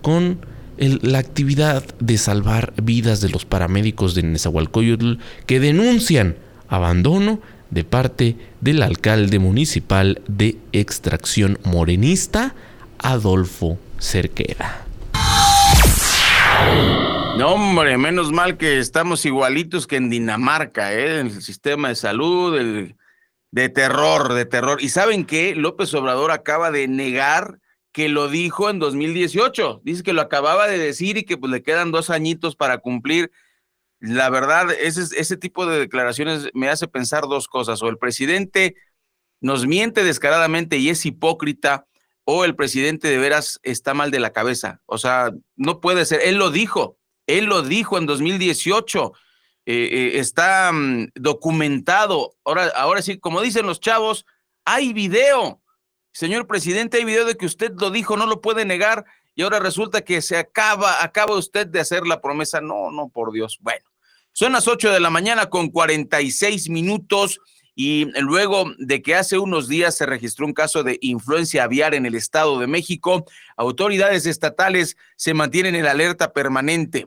con la actividad de salvar vidas de los paramédicos de Nezahualcóyotl, que denuncian abandono de parte del alcalde municipal de extracción morenista, Adolfo Cerqueda. No, hombre, menos mal que estamos igualitos que en Dinamarca, en el sistema de salud, de terror. ¿Y saben qué? López Obrador acaba de negar que lo dijo en 2018. Dice que lo acababa de decir y que pues le quedan 2 añitos para cumplir. La verdad, ese tipo de declaraciones me hace pensar 2 cosas. O el presidente nos miente descaradamente y es hipócrita, o el presidente de veras está mal de la cabeza. O sea, no puede ser. Él lo dijo en 2018. Está documentado. Ahora sí, como dicen los chavos, hay video. Señor presidente, hay video de que usted lo dijo, no lo puede negar, y ahora resulta que acaba usted de hacer la promesa. No, por Dios. Bueno, son las 8:46 a.m. y luego de que hace unos días se registró un caso de influenza aviar en el Estado de México, autoridades estatales se mantienen en alerta permanente.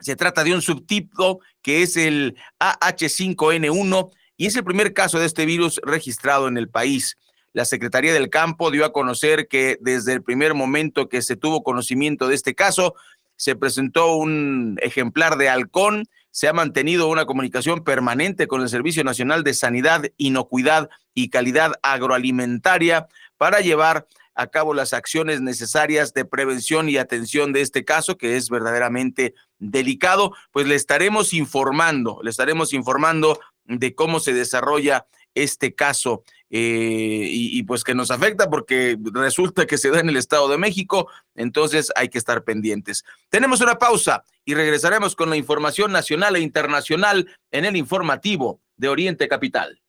Se trata de un subtipo que es el AH5N1 y es el primer caso de este virus registrado en el país. La Secretaría del Campo dio a conocer que desde el primer momento que se tuvo conocimiento de este caso, se presentó un ejemplar de halcón, se ha mantenido una comunicación permanente con el Servicio Nacional de Sanidad, Inocuidad y Calidad Agroalimentaria para llevar a cabo las acciones necesarias de prevención y atención de este caso, que es verdaderamente delicado. Pues le estaremos informando de cómo se desarrolla este caso y pues que nos afecta porque resulta que se da en el Estado de México, entonces hay que estar pendientes. Tenemos una pausa y regresaremos con la información nacional e internacional en el informativo de Oriente Capital.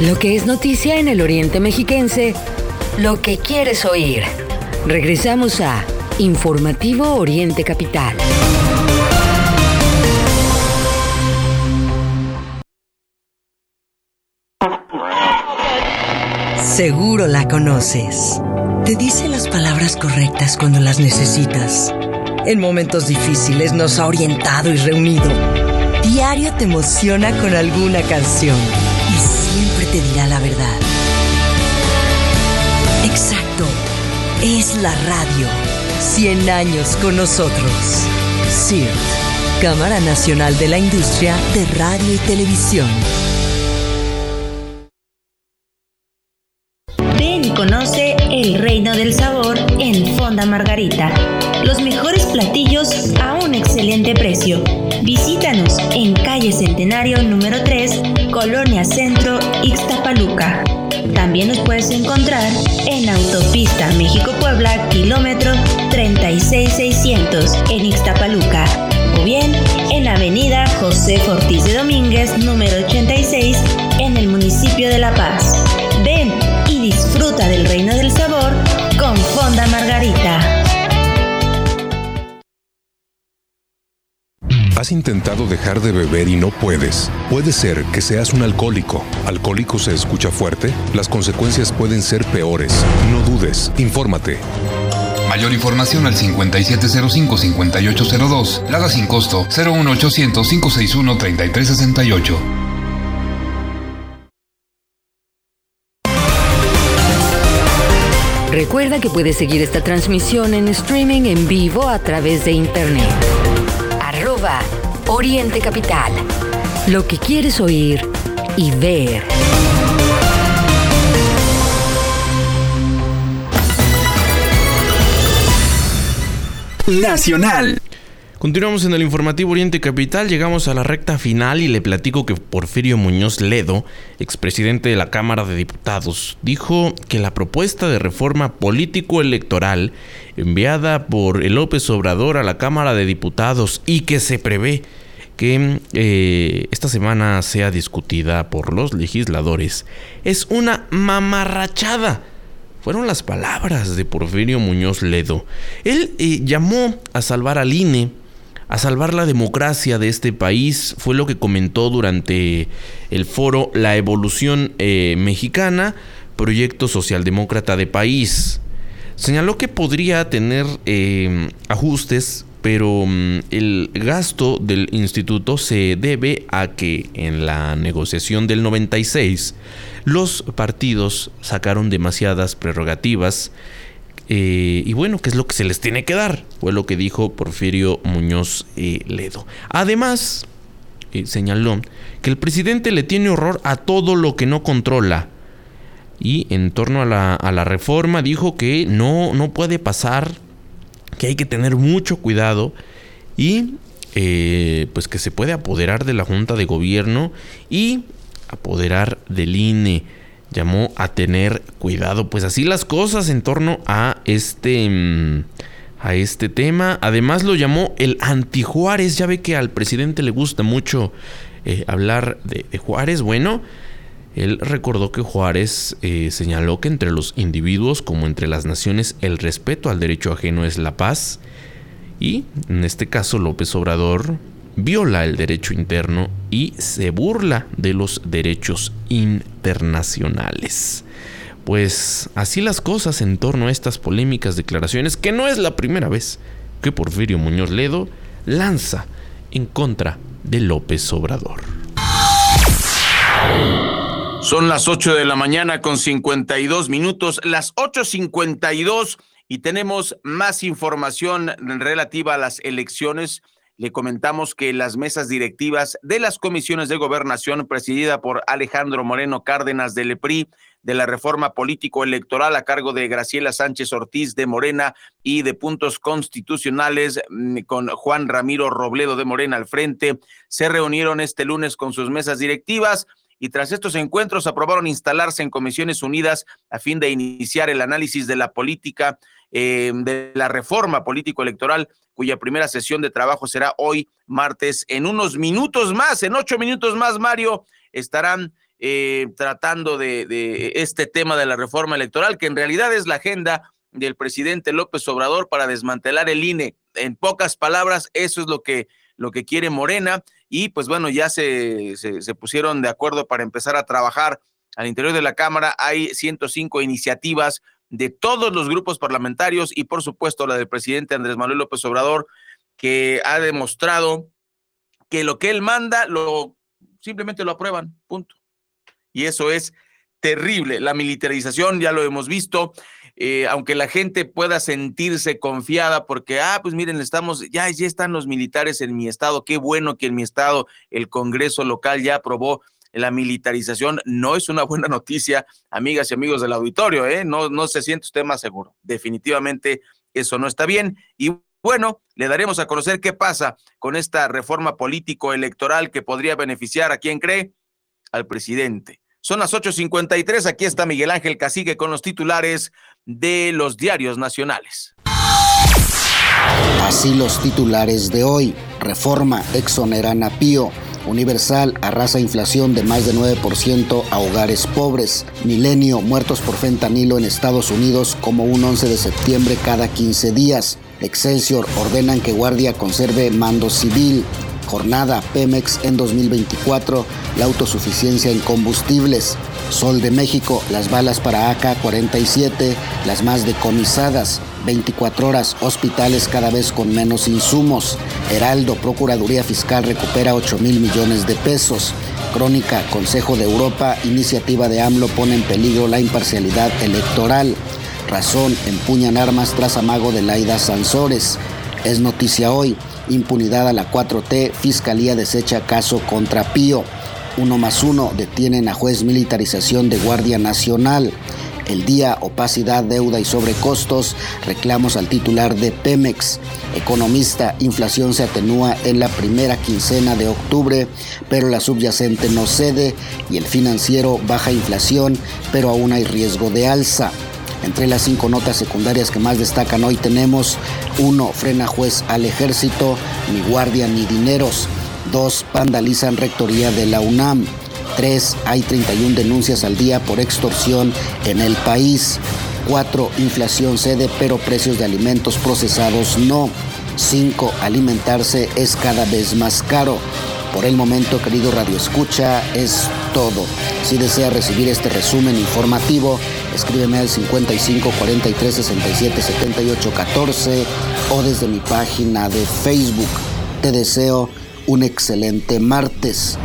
Lo que es noticia en el Oriente Mexiquense. Lo que quieres oír. Regresamos a Informativo Oriente Capital. Seguro la conoces. Te dice las palabras correctas cuando las necesitas. En momentos difíciles nos ha orientado y reunido. Diario te emociona con alguna canción y siempre te dirá la verdad. Exacto, es la radio. 100 años con nosotros. CIRT, Cámara Nacional de la Industria de Radio y Televisión. Ven y conoce el reino del sabor en Fonda Margarita. Los mejores platillos a un excelente precio. Visítanos en calle Centenario número 3, Colonia Centro, Ixtapaluca. También nos puedes encontrar en Autopista México-Puebla, kilómetro 36600, en Ixtapaluca. O bien en Avenida José Ortiz de Domínguez, número 86, en el municipio de La Paz. Ven y disfruta del reino del sabor con Fonda Margarita. ¿Has intentado dejar de beber y no puedes? Puede ser que seas un alcohólico. ¿Alcohólico se escucha fuerte? Las consecuencias pueden ser peores. No dudes, infórmate. Mayor información al 5705-5802. Lada sin costo, 01800-561-3368. Recuerda que puedes seguir esta transmisión en streaming en vivo a través de internet. Oriente Capital. Lo que quieres oír y ver. Nacional. Continuamos en el Informativo Oriente Capital, llegamos a la recta final y le platico que Porfirio Muñoz Ledo, expresidente de la Cámara de Diputados, dijo que la propuesta de reforma político-electoral enviada por López Obrador a la Cámara de Diputados y que se prevé que esta semana sea discutida por los legisladores es una mamarrachada. Fueron las palabras de Porfirio Muñoz Ledo. Él llamó a salvar al INE, a salvar la democracia de este país. Fue lo que comentó durante el foro La Evolución Mexicana, Proyecto Socialdemócrata de País. Señaló que podría tener ajustes, pero el gasto del instituto se debe a que en la negociación del 96 los partidos sacaron demasiadas prerrogativas y bueno, ¿qué es lo que se les tiene que dar? Fue lo que dijo Porfirio Muñoz Ledo. Además, señaló que el presidente le tiene horror a todo lo que no controla. Y en torno a la reforma dijo que no puede pasar, que hay que tener mucho cuidado y pues que se puede apoderar de la Junta de Gobierno y apoderar del INE. Llamó a tener cuidado. Pues así las cosas en torno a este tema. Además lo llamó el anti-Juárez. Ya ve que al presidente le gusta mucho hablar de Juárez. Bueno, él recordó que Juárez señaló que entre los individuos como entre las naciones el respeto al derecho ajeno es la paz y en este caso López Obrador viola el derecho interno y se burla de los derechos internacionales. Pues así las cosas en torno a estas polémicas declaraciones, que no es la primera vez que Porfirio Muñoz Ledo lanza en contra de López Obrador. Son las 8 de la mañana con 52 minutos, las 8:52, y tenemos más información relativa a las elecciones. Le comentamos que las mesas directivas de las comisiones de gobernación presidida por Alejandro Moreno Cárdenas del PRI, de la reforma político-electoral a cargo de Graciela Sánchez Ortiz de Morena y de puntos constitucionales con Juan Ramiro Robledo de Morena al frente, se reunieron este lunes con sus mesas directivas. Y tras estos encuentros aprobaron instalarse en comisiones unidas a fin de iniciar el análisis de la política, de la reforma político-electoral, cuya primera sesión de trabajo será hoy, martes, en unos minutos más, en 8 minutos más, Mario, estarán tratando de este tema de la reforma electoral, que en realidad es la agenda del presidente López Obrador para desmantelar el INE. En pocas palabras, eso es lo que quiere Morena. Y pues bueno, ya se pusieron de acuerdo para empezar a trabajar al interior de la Cámara. Hay 105 iniciativas de todos los grupos parlamentarios y por supuesto la del presidente Andrés Manuel López Obrador, que ha demostrado que lo que él manda simplemente lo aprueban, punto. Y eso es terrible. La militarización, ya lo hemos visto, aunque la gente pueda sentirse confiada porque, pues miren, ya están los militares en mi estado, qué bueno que en mi estado el Congreso local ya aprobó la militarización. No es una buena noticia, amigas y amigos del auditorio, no se siente usted más seguro. Definitivamente eso no está bien. Y bueno, le daremos a conocer qué pasa con esta reforma político-electoral que podría beneficiar a quien cree, al presidente. Son las 8:53, aquí está Miguel Ángel Cacique con los titulares de los diarios nacionales. Así los titulares de hoy: Reforma, exoneran a Pío. Universal arrasa inflación de más de 9% a hogares pobres. Milenio, muertos por fentanilo en Estados Unidos como un 11 de septiembre cada 15 días. Excelsior, ordenan que Guardia conserve mando civil. Jornada, Pemex en 2024, la autosuficiencia en combustibles. Sol de México, las balas para AK-47, las más decomisadas. 24 horas, hospitales cada vez con menos insumos. Heraldo, Procuraduría Fiscal recupera 8,000 millones de pesos. Crónica, Consejo de Europa, iniciativa de AMLO pone en peligro la imparcialidad electoral. Razón, empuñan armas tras amago de Laida Sansores. Es noticia hoy. Impunidad a la 4T, Fiscalía desecha caso contra Pío. 1+1, detienen a juez militarización de Guardia Nacional. El día, opacidad, deuda y sobrecostos, reclamos al titular de Pemex. Economista, inflación se atenúa en la primera quincena de octubre, pero la subyacente no cede. Y el financiero, baja inflación, pero aún hay riesgo de alza. Entre las 5 notas secundarias que más destacan hoy tenemos: 1. Frena juez al ejército, ni guardia ni dineros. 2. Vandalizan rectoría de la UNAM. 3. Hay 31 denuncias al día por extorsión en el país. 4. Inflación cede, pero precios de alimentos procesados no. 5. Alimentarse es cada vez más caro. Por el momento, querido Radio Escucha, es todo. Si desea recibir este resumen informativo, escríbeme al 55 43 67 78 14 o desde mi página de Facebook. Te deseo un excelente martes.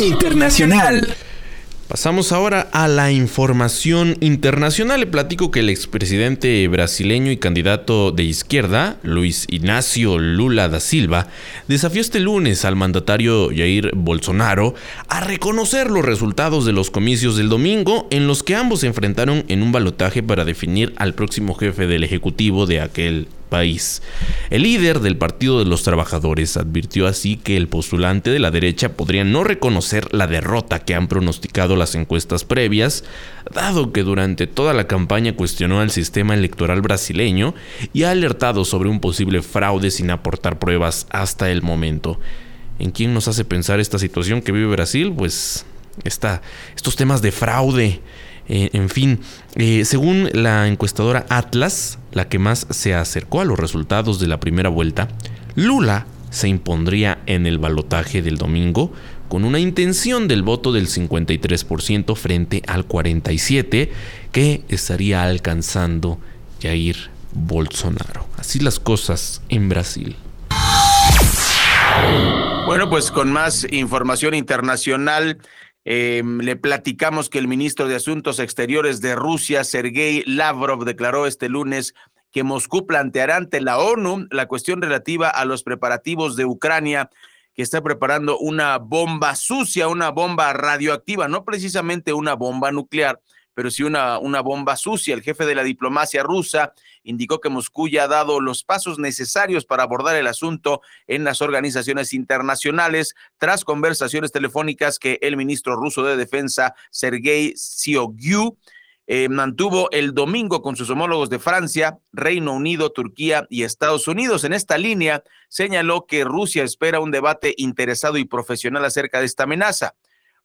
Internacional. Pasamos ahora a la información internacional. Le platico que el expresidente brasileño y candidato de izquierda, Luis Ignacio Lula da Silva, desafió este lunes al mandatario Jair Bolsonaro a reconocer los resultados de los comicios del domingo, en los que ambos se enfrentaron en un balotaje para definir al próximo jefe del ejecutivo de aquel país. El líder del Partido de los Trabajadores advirtió así que el postulante de la derecha podría no reconocer la derrota que han pronosticado las encuestas previas, dado que durante toda la campaña cuestionó al sistema electoral brasileño y ha alertado sobre un posible fraude sin aportar pruebas hasta el momento. ¿En quién nos hace pensar esta situación que vive Brasil? Pues estos temas de fraude. Según la encuestadora Atlas, la que más se acercó a los resultados de la primera vuelta, Lula se impondría en el balotaje del domingo con una intención del voto del 53% frente al 47% que estaría alcanzando Jair Bolsonaro. Así las cosas en Brasil. Bueno, pues con más información internacional, le platicamos que el ministro de Asuntos Exteriores de Rusia, Sergei Lavrov, declaró este lunes que Moscú planteará ante la ONU la cuestión relativa a los preparativos de Ucrania, que está preparando una bomba sucia, una bomba radioactiva, no precisamente una bomba nuclear, pero sí una bomba sucia. El jefe de la diplomacia rusa indicó que Moscú ya ha dado los pasos necesarios para abordar el asunto en las organizaciones internacionales, tras conversaciones telefónicas que el ministro ruso de Defensa, Sergei Shoigu, mantuvo el domingo con sus homólogos de Francia, Reino Unido, Turquía y Estados Unidos. En esta línea, señaló que Rusia espera un debate interesado y profesional acerca de esta amenaza.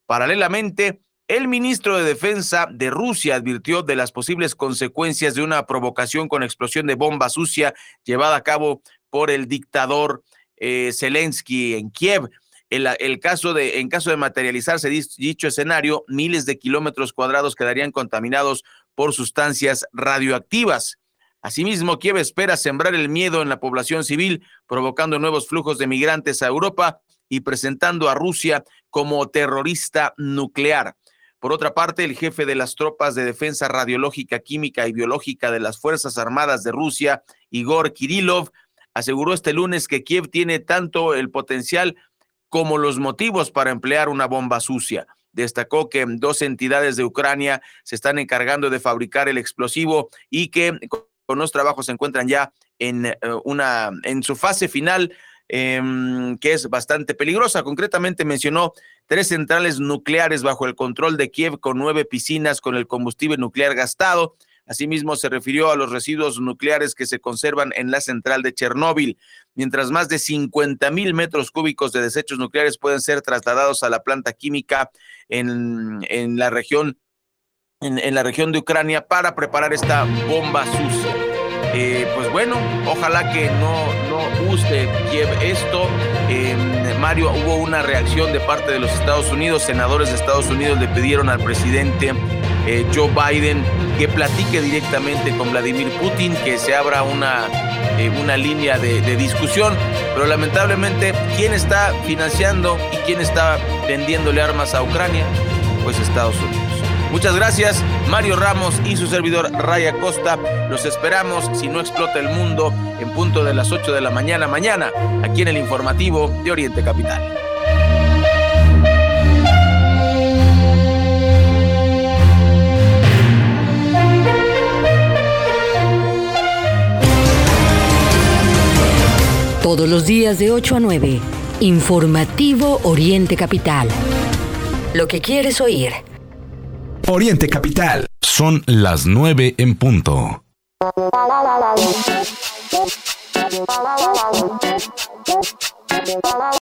Paralelamente, el ministro de Defensa de Rusia advirtió de las posibles consecuencias de una provocación con explosión de bomba sucia llevada a cabo por el dictador Zelensky en Kiev. En caso de materializarse dicho escenario, miles de kilómetros cuadrados quedarían contaminados por sustancias radioactivas. Asimismo, Kiev espera sembrar el miedo en la población civil, provocando nuevos flujos de migrantes a Europa y presentando a Rusia como terrorista nuclear. Por otra parte, el jefe de las tropas de defensa radiológica, química y biológica de las Fuerzas Armadas de Rusia, Igor Kirilov, aseguró este lunes que Kiev tiene tanto el potencial como los motivos para emplear una bomba sucia. Destacó que 2 entidades de Ucrania se están encargando de fabricar el explosivo y que con los trabajos se encuentran ya en su fase final, que es bastante peligrosa. Concretamente mencionó 3 centrales nucleares bajo el control de Kiev, con 9 piscinas con el combustible nuclear gastado. Asimismo, se refirió a los residuos nucleares que se conservan en la central de Chernóbil, mientras más de 50,000 metros cúbicos de desechos nucleares pueden ser trasladados a la planta química en la región de Ucrania para preparar esta bomba sucia. Pues bueno, ojalá que no guste Kiev esto. Mario, hubo una reacción de parte de los Estados Unidos. Senadores de Estados Unidos le pidieron al presidente Joe Biden que platique directamente con Vladimir Putin, que se abra una línea de discusión. Pero lamentablemente, ¿quién está financiando y quién está vendiéndole armas a Ucrania? Pues Estados Unidos. Muchas gracias, Mario Ramos y su servidor Ray Acosta. Los esperamos, si no explota el mundo, en punto de las 8 de la mañana, mañana, aquí en el Informativo de Oriente Capital. Todos los días de 8 a 9, Informativo Oriente Capital. Lo que quieres oír. Oriente Capital. Son las 9 en punto.